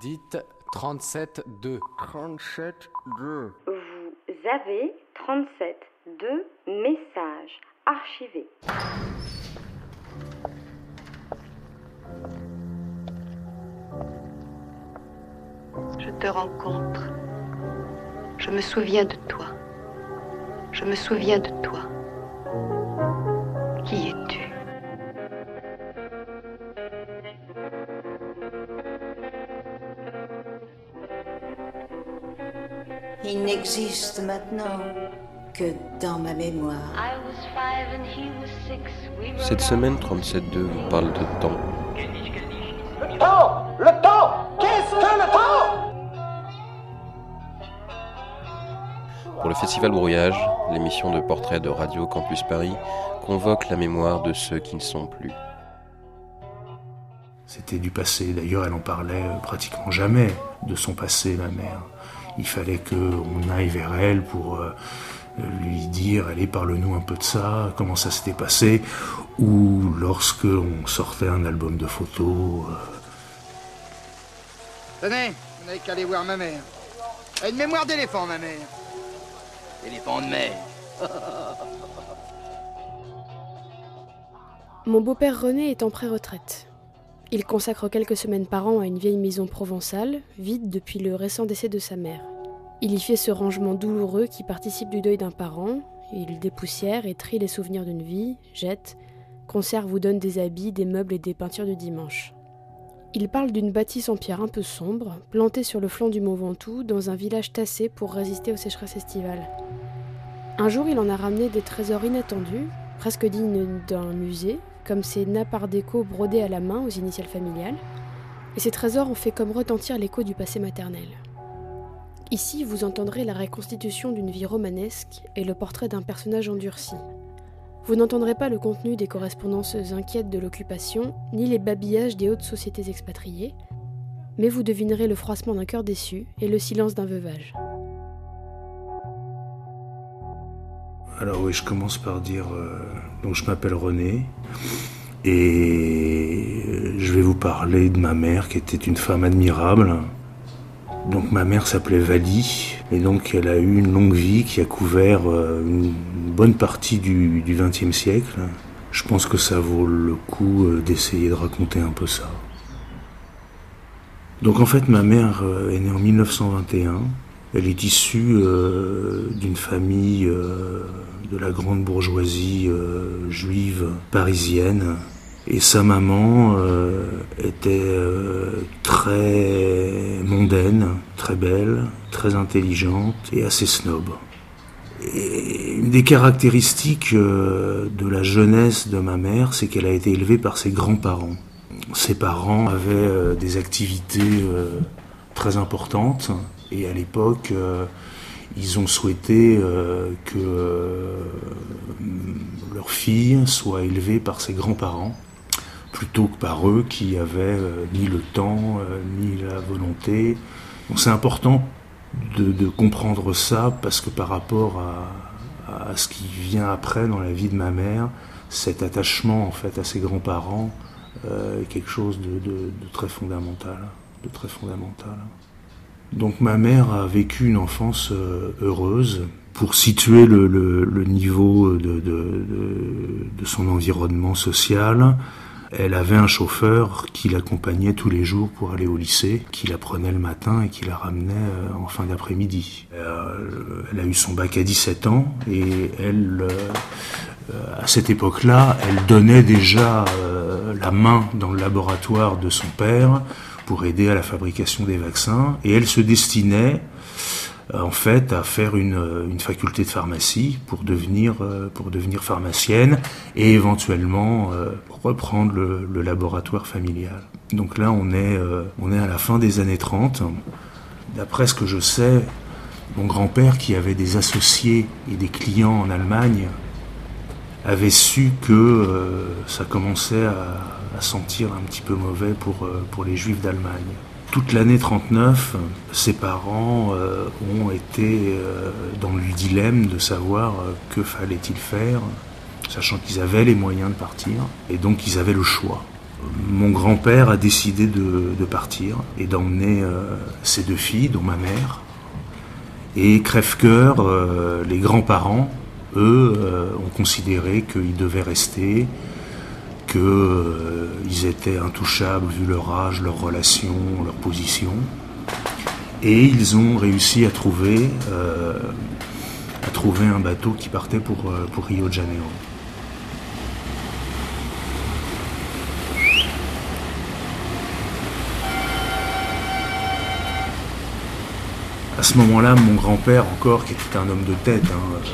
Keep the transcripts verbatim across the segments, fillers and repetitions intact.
dites trente-sept virgule deux. trente-sept virgule deux. Vous avez trente-sept virgule deux messages archivés. Je te rencontre. Je me souviens de toi. Je me souviens de toi. Qui es-tu ? Il n'existe maintenant que dans ma mémoire. Cette semaine trente-sept virgule deux vous parle de temps. Le temps ! Le temps ! Qu'est-ce que le temps ? Pour le festival Brouillage, l'émission de portrait de Radio Campus Paris convoque la mémoire de ceux qui ne sont plus. C'était du passé, d'ailleurs elle en parlait pratiquement jamais de son passé, ma mère. Il fallait qu'on aille vers elle pour lui dire « Allez, parle-nous un peu de ça, comment ça s'était passé ?» ou lorsque on sortait un album de photos. Tenez, vous n'avez qu'à aller voir ma mère. Elle a une mémoire d'éléphant, ma mère. Éléphant de mer. Mon beau-père René est en pré-retraite. Il consacre quelques semaines par an à une vieille maison provençale, vide depuis le récent décès de sa mère. Il y fait ce rangement douloureux qui participe du deuil d'un parent. Il dépoussière et trie les souvenirs d'une vie, jette, conserve ou donne des habits, des meubles et des peintures du dimanche. Il parle d'une bâtisse en pierre un peu sombre, plantée sur le flanc du Mont Ventoux, dans un village tassé pour résister aux sécheresses estivales. Un jour, il en a ramené des trésors inattendus, presque dignes d'un musée, comme ces nappes art déco brodées à la main aux initiales familiales, et ces trésors ont fait comme retentir l'écho du passé maternel. Ici, vous entendrez la reconstitution d'une vie romanesque et le portrait d'un personnage endurci. Vous n'entendrez pas le contenu des correspondances inquiètes de l'occupation, ni les babillages des hautes sociétés expatriées, mais vous devinerez le froissement d'un cœur déçu et le silence d'un veuvage. Alors oui, je commence par dire, euh, donc je m'appelle René et je vais vous parler de ma mère qui était une femme admirable. Donc ma mère s'appelait Valie et donc elle a eu une longue vie qui a couvert euh, une bonne partie du vingtième siècle. Je pense que ça vaut le coup euh, d'essayer de raconter un peu ça. Donc en fait ma mère euh, est née en mille neuf cent vingt et un. Elle est issue euh, d'une famille euh, de la grande bourgeoisie euh, juive parisienne. Et sa maman euh, était euh, très mondaine, très belle, très intelligente et assez snob. Et une des caractéristiques euh, de la jeunesse de ma mère, c'est qu'elle a été élevée par ses grands-parents. Ses parents avaient euh, des activités euh, très importantes. Et à l'époque, euh, ils ont souhaité euh, que euh, leur fille soit élevée par ses grands-parents, plutôt que par eux qui n'avaient euh, ni le temps, euh, ni la volonté. Donc c'est important de, de comprendre ça, parce que par rapport à, à ce qui vient après dans la vie de ma mère, cet attachement en fait à ses grands-parents euh, est quelque chose de, de, de très fondamental, de très fondamental. Donc ma mère a vécu une enfance heureuse. Pour situer le, le, le niveau de, de, de, de son environnement social, elle avait un chauffeur qui l'accompagnait tous les jours pour aller au lycée, qui la prenait le matin et qui la ramenait en fin d'après-midi. Elle a eu son bac à dix-sept ans et elle, à cette époque-là, elle donnait déjà la main dans le laboratoire de son père pour aider à la fabrication des vaccins, et elle se destinait euh, en fait à faire une, une faculté de pharmacie pour devenir, euh, pour devenir pharmacienne et éventuellement euh, reprendre le, le laboratoire familial. Donc là on est, euh, on est à la fin des années trente. D'après ce que je sais, mon grand-père qui avait des associés et des clients en Allemagne avait su que euh, ça commençait à à sentir un petit peu mauvais pour, pour les Juifs d'Allemagne. Toute l'année trente-neuf, ses parents euh, ont été euh, dans le dilemme de savoir euh, que fallait-il faire, sachant qu'ils avaient les moyens de partir, et donc ils avaient le choix. mon grand-père a décidé de, de partir et d'emmener euh, ses deux filles, dont ma mère, et crève-cœur, euh, les grands-parents, eux, euh, ont considéré qu'ils devaient rester, qu'ils euh, étaient intouchables vu leur âge, leur relation, leur position, et ils ont réussi à trouver, euh, à trouver un bateau qui partait pour, pour Rio de Janeiro. À ce moment-là, mon grand-père, encore, qui était un homme de tête, hein,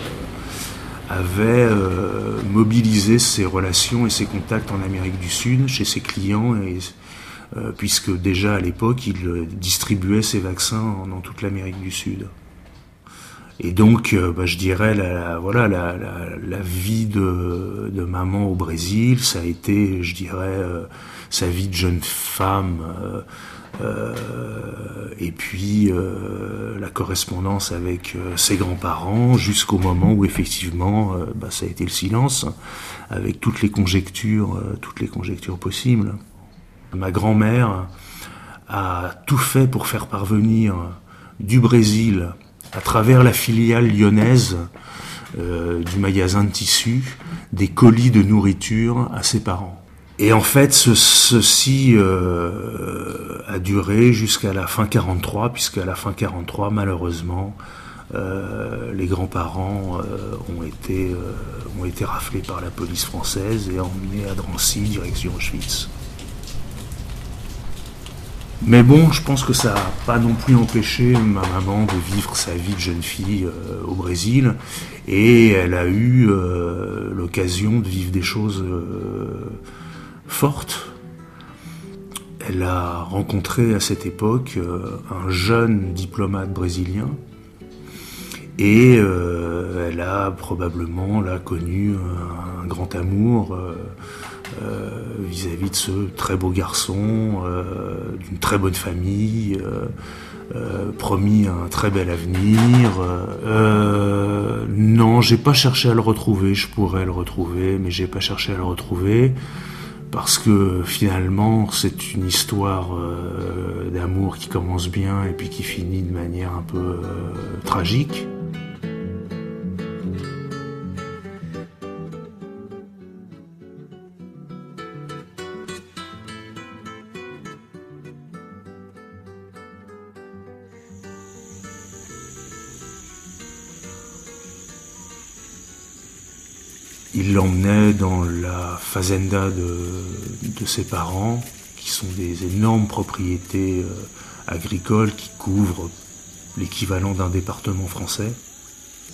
avait euh, mobilisé ses relations et ses contacts en Amérique du Sud, chez ses clients, et, euh, puisque déjà à l'époque, il distribuait ses vaccins dans toute l'Amérique du Sud. Et donc, euh, bah, je dirais, la, la, voilà, la, la, la vie de, de maman au Brésil, ça a été, je dirais, euh, sa vie de jeune femme, euh, Euh, et puis euh, la correspondance avec euh, ses grands-parents jusqu'au moment où effectivement euh, bah, ça a été le silence avec toutes les conjectures euh, toutes les conjectures possibles. Ma grand-mère a tout fait pour faire parvenir du Brésil à travers la filiale lyonnaise euh, du magasin de tissus des colis de nourriture à ses parents. Et en fait, ce, ceci euh, a duré jusqu'à la fin quarante-trois, puisqu'à la fin quarante-trois, malheureusement, euh, les grands-parents euh, ont été euh, ont été raflés par la police française et emmenés à Drancy, direction Auschwitz. Mais bon, je pense que ça n'a pas non plus empêché ma maman de vivre sa vie de jeune fille euh, au Brésil, et elle a eu euh, l'occasion de vivre des choses Euh, forte. Elle a rencontré à cette époque euh, un jeune diplomate brésilien et euh, elle a probablement là connu un, un grand amour euh, euh, vis-à-vis de ce très beau garçon, euh, d'une très bonne famille, euh, euh, promis un très bel avenir. Euh, non, j'ai pas cherché à le retrouver, je pourrais le retrouver, mais j'ai pas cherché à le retrouver. Parce que finalement, c'est une histoire euh, d'amour qui commence bien et puis qui finit de manière un peu euh, tragique. Il l'emmenait dans la fazenda de, de ses parents, qui sont des énormes propriétés agricoles qui couvrent l'équivalent d'un département français.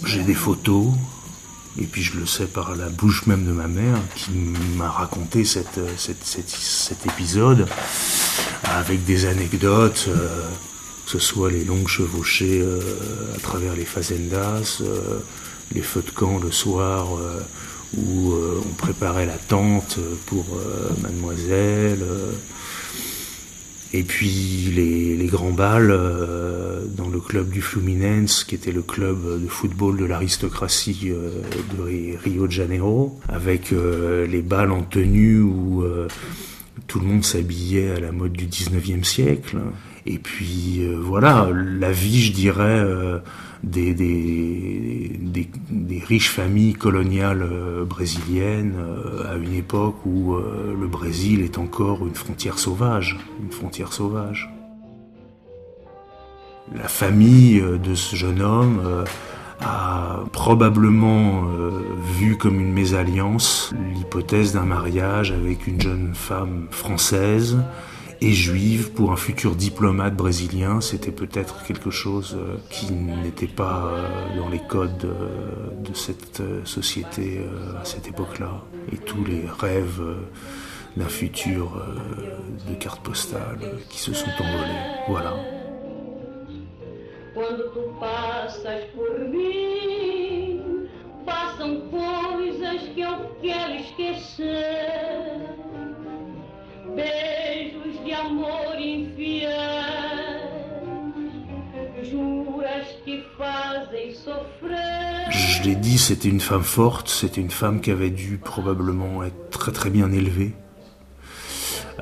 J'ai des photos, et puis je le sais par la bouche même de ma mère, qui m'a raconté cette, cette, cette, cet épisode, avec des anecdotes, euh, que ce soit les longues chevauchées euh, à travers les fazendas, euh, les feux de camp le soir, euh, où euh, on préparait la tente pour euh, mademoiselle, euh, et puis les, les grands bals euh, dans le club du Fluminense, qui était le club de football de l'aristocratie euh, de Rio de Janeiro, avec euh, les bals en tenue où euh, tout le monde s'habillait à la mode du dix-neuvième siècle. Et puis euh, voilà, la vie, je dirais, euh, des, des, des, des riches familles coloniales euh, brésiliennes euh, à une époque où euh, le Brésil est encore une frontière sauvage, une frontière sauvage. La famille de ce jeune homme euh, a probablement euh, vu comme une mésalliance l'hypothèse d'un mariage avec une jeune femme française et juive pour un futur diplomate brésilien. C'était peut-être quelque chose qui n'était pas dans les codes de cette société à cette époque-là. Et tous les rêves d'un futur de carte postale qui se sont envolés. Voilà. Beijos de amor infiel, juras que fazem sofrer. Je l'ai dit, c'était une femme forte, c'était une femme qui avait dû probablement être très très bien élevée,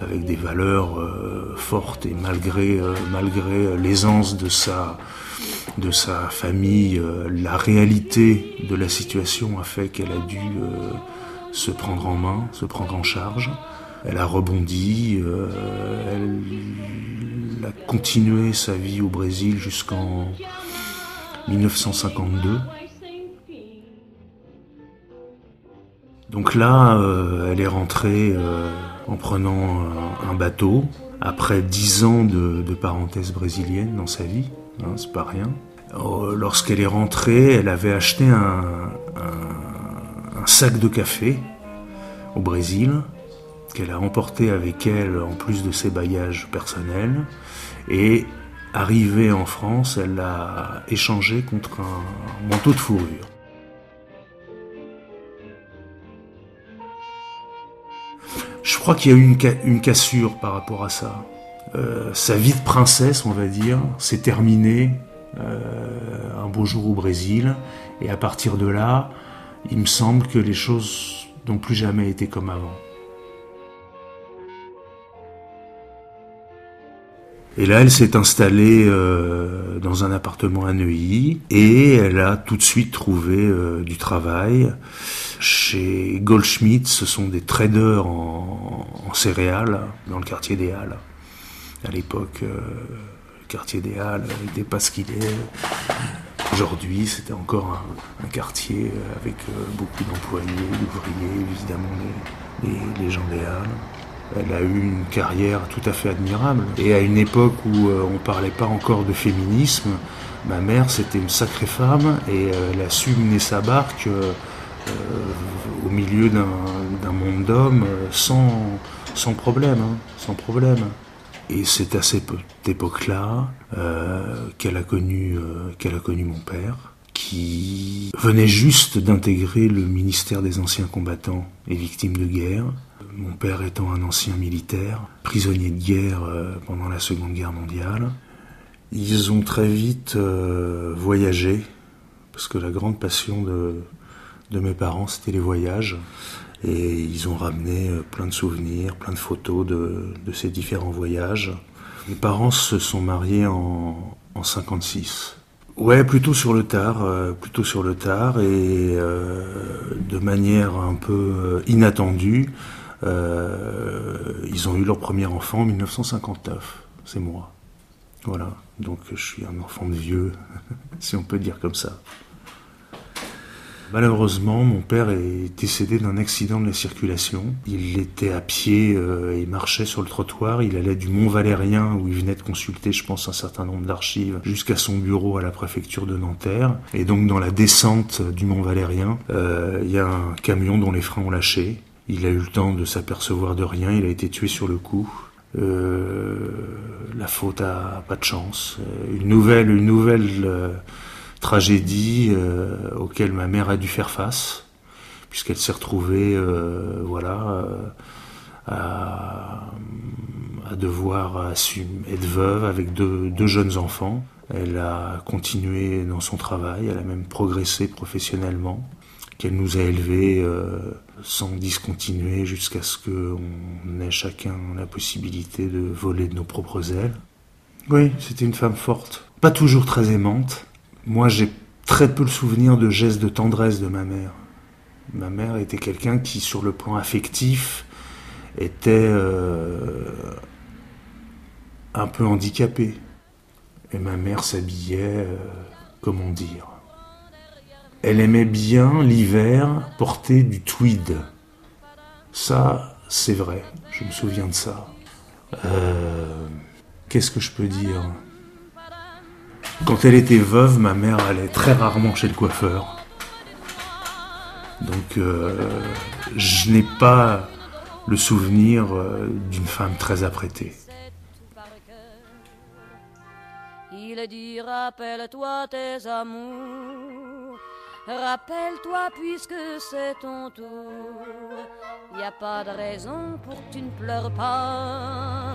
avec des valeurs euh, fortes, et malgré, euh, malgré l'aisance de sa, de sa famille, euh, la réalité de la situation a fait qu'elle a dû euh, se prendre en main, se prendre en charge. Elle a rebondi, euh, elle a continué sa vie au Brésil jusqu'en mille neuf cent cinquante-deux. Donc là, euh, elle est rentrée euh, en prenant un bateau, après dix ans de, de parenthèse brésilienne dans sa vie, hein, c'est pas rien. Euh, lorsqu'elle est rentrée, elle avait acheté un, un, un sac de café au Brésil, qu'elle a emporté avec elle en plus de ses bagages personnels, et arrivée en France, elle l'a échangé contre un manteau de fourrure. Je crois qu'il y a eu une, ca- une cassure par rapport à ça. Euh, sa vie de princesse, on va dire, s'est terminée euh, un beau jour au Brésil, et à partir de là, il me semble que les choses n'ont plus jamais été comme avant. Et là, elle s'est installée euh, dans un appartement à Neuilly, et elle a tout de suite trouvé euh, du travail chez Goldschmidt. Ce sont des traders en, en céréales dans le quartier des Halles. À l'époque, euh, le quartier des Halles n'était pas ce qu'il est. Aujourd'hui, c'était encore un, un quartier avec euh, beaucoup d'employés, d'ouvriers, évidemment les, les, les gens des Halles. Elle a eu une carrière tout à fait admirable. Et à une époque où euh, on ne parlait pas encore de féminisme, ma mère, c'était une sacrée femme, et euh, elle a su mener sa barque euh, euh, au milieu d'un, d'un monde d'hommes euh, sans, sans problème, hein, sans problème. Et c'est à cette époque-là euh, qu'elle a connu, euh, qu'elle a connu mon père, qui venait juste d'intégrer le ministère des Anciens Combattants et Victimes de Guerre. Mon père étant un ancien militaire, prisonnier de guerre pendant la Seconde Guerre mondiale, ils ont très vite euh, voyagé, parce que la grande passion de, de mes parents, c'était les voyages. Et ils ont ramené plein de souvenirs, plein de photos de, de ces différents voyages. Mes parents se sont mariés en, en cinquante-six. Ouais, plutôt sur le tard, euh, plutôt sur le tard, et euh, de manière un peu inattendue, euh, ils ont eu leur premier enfant en mille neuf cent cinquante-neuf, c'est moi. Voilà, donc je suis un enfant de vieux, si on peut dire comme ça. Malheureusement, mon père est décédé d'un accident de la circulation. Il était à pied euh, et marchait sur le trottoir. Il allait du Mont-Valérien, où il venait de consulter, je pense, un certain nombre d'archives, jusqu'à son bureau à la préfecture de Nanterre. Et donc, dans la descente du Mont-Valérien, euh, il y a un camion dont les freins ont lâché. Il a eu le temps de s'apercevoir de rien. Il a été tué sur le coup. Euh, la faute à pas de chance. Une nouvelle... Une nouvelle euh, tragédie euh, auquel ma mère a dû faire face, puisqu'elle s'est retrouvée euh, voilà, euh, à, à devoir assumer, être veuve avec deux, deux jeunes enfants. Elle a continué dans son travail, elle a même progressé professionnellement, qu'elle nous a élevés euh, sans discontinuer jusqu'à ce qu'on ait chacun la possibilité de voler de nos propres ailes. Oui, c'était une femme forte, pas toujours très aimante. Moi, j'ai très peu le souvenir de gestes de tendresse de ma mère. Ma mère était quelqu'un qui, sur le plan affectif, était euh, un peu handicapée. Et ma mère s'habillait, euh, comment dire... Elle aimait bien, l'hiver, porter du tweed. Ça, c'est vrai, je me souviens de ça. Euh, qu'est-ce que je peux dire ? Quand elle était veuve, ma mère allait très rarement chez le coiffeur. Donc euh, je n'ai pas le souvenir d'une femme très apprêtée. Il dit « Rappelle-toi tes amours, rappelle-toi puisque c'est ton tour. Y a pas de raison pour que tu ne pleures pas,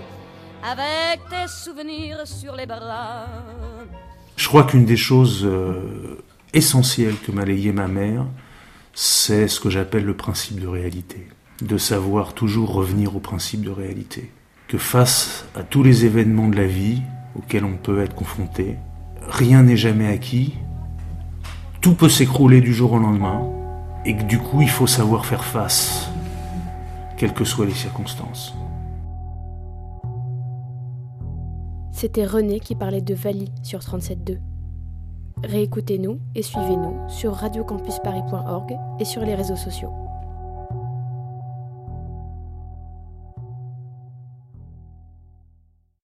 avec tes souvenirs sur les bras. » Je crois qu'une des choses essentielles que m'a légué ma mère, c'est ce que j'appelle le principe de réalité. de savoir toujours revenir au principe de réalité. Que face à tous les événements de la vie auxquels on peut être confronté, rien n'est jamais acquis, tout peut s'écrouler du jour au lendemain, et que du coup il faut savoir faire face, quelles que soient les circonstances. C'était René qui parlait de Vali sur trente-sept point deux. Réécoutez-nous et suivez-nous sur radio campus paris point org et sur les réseaux sociaux.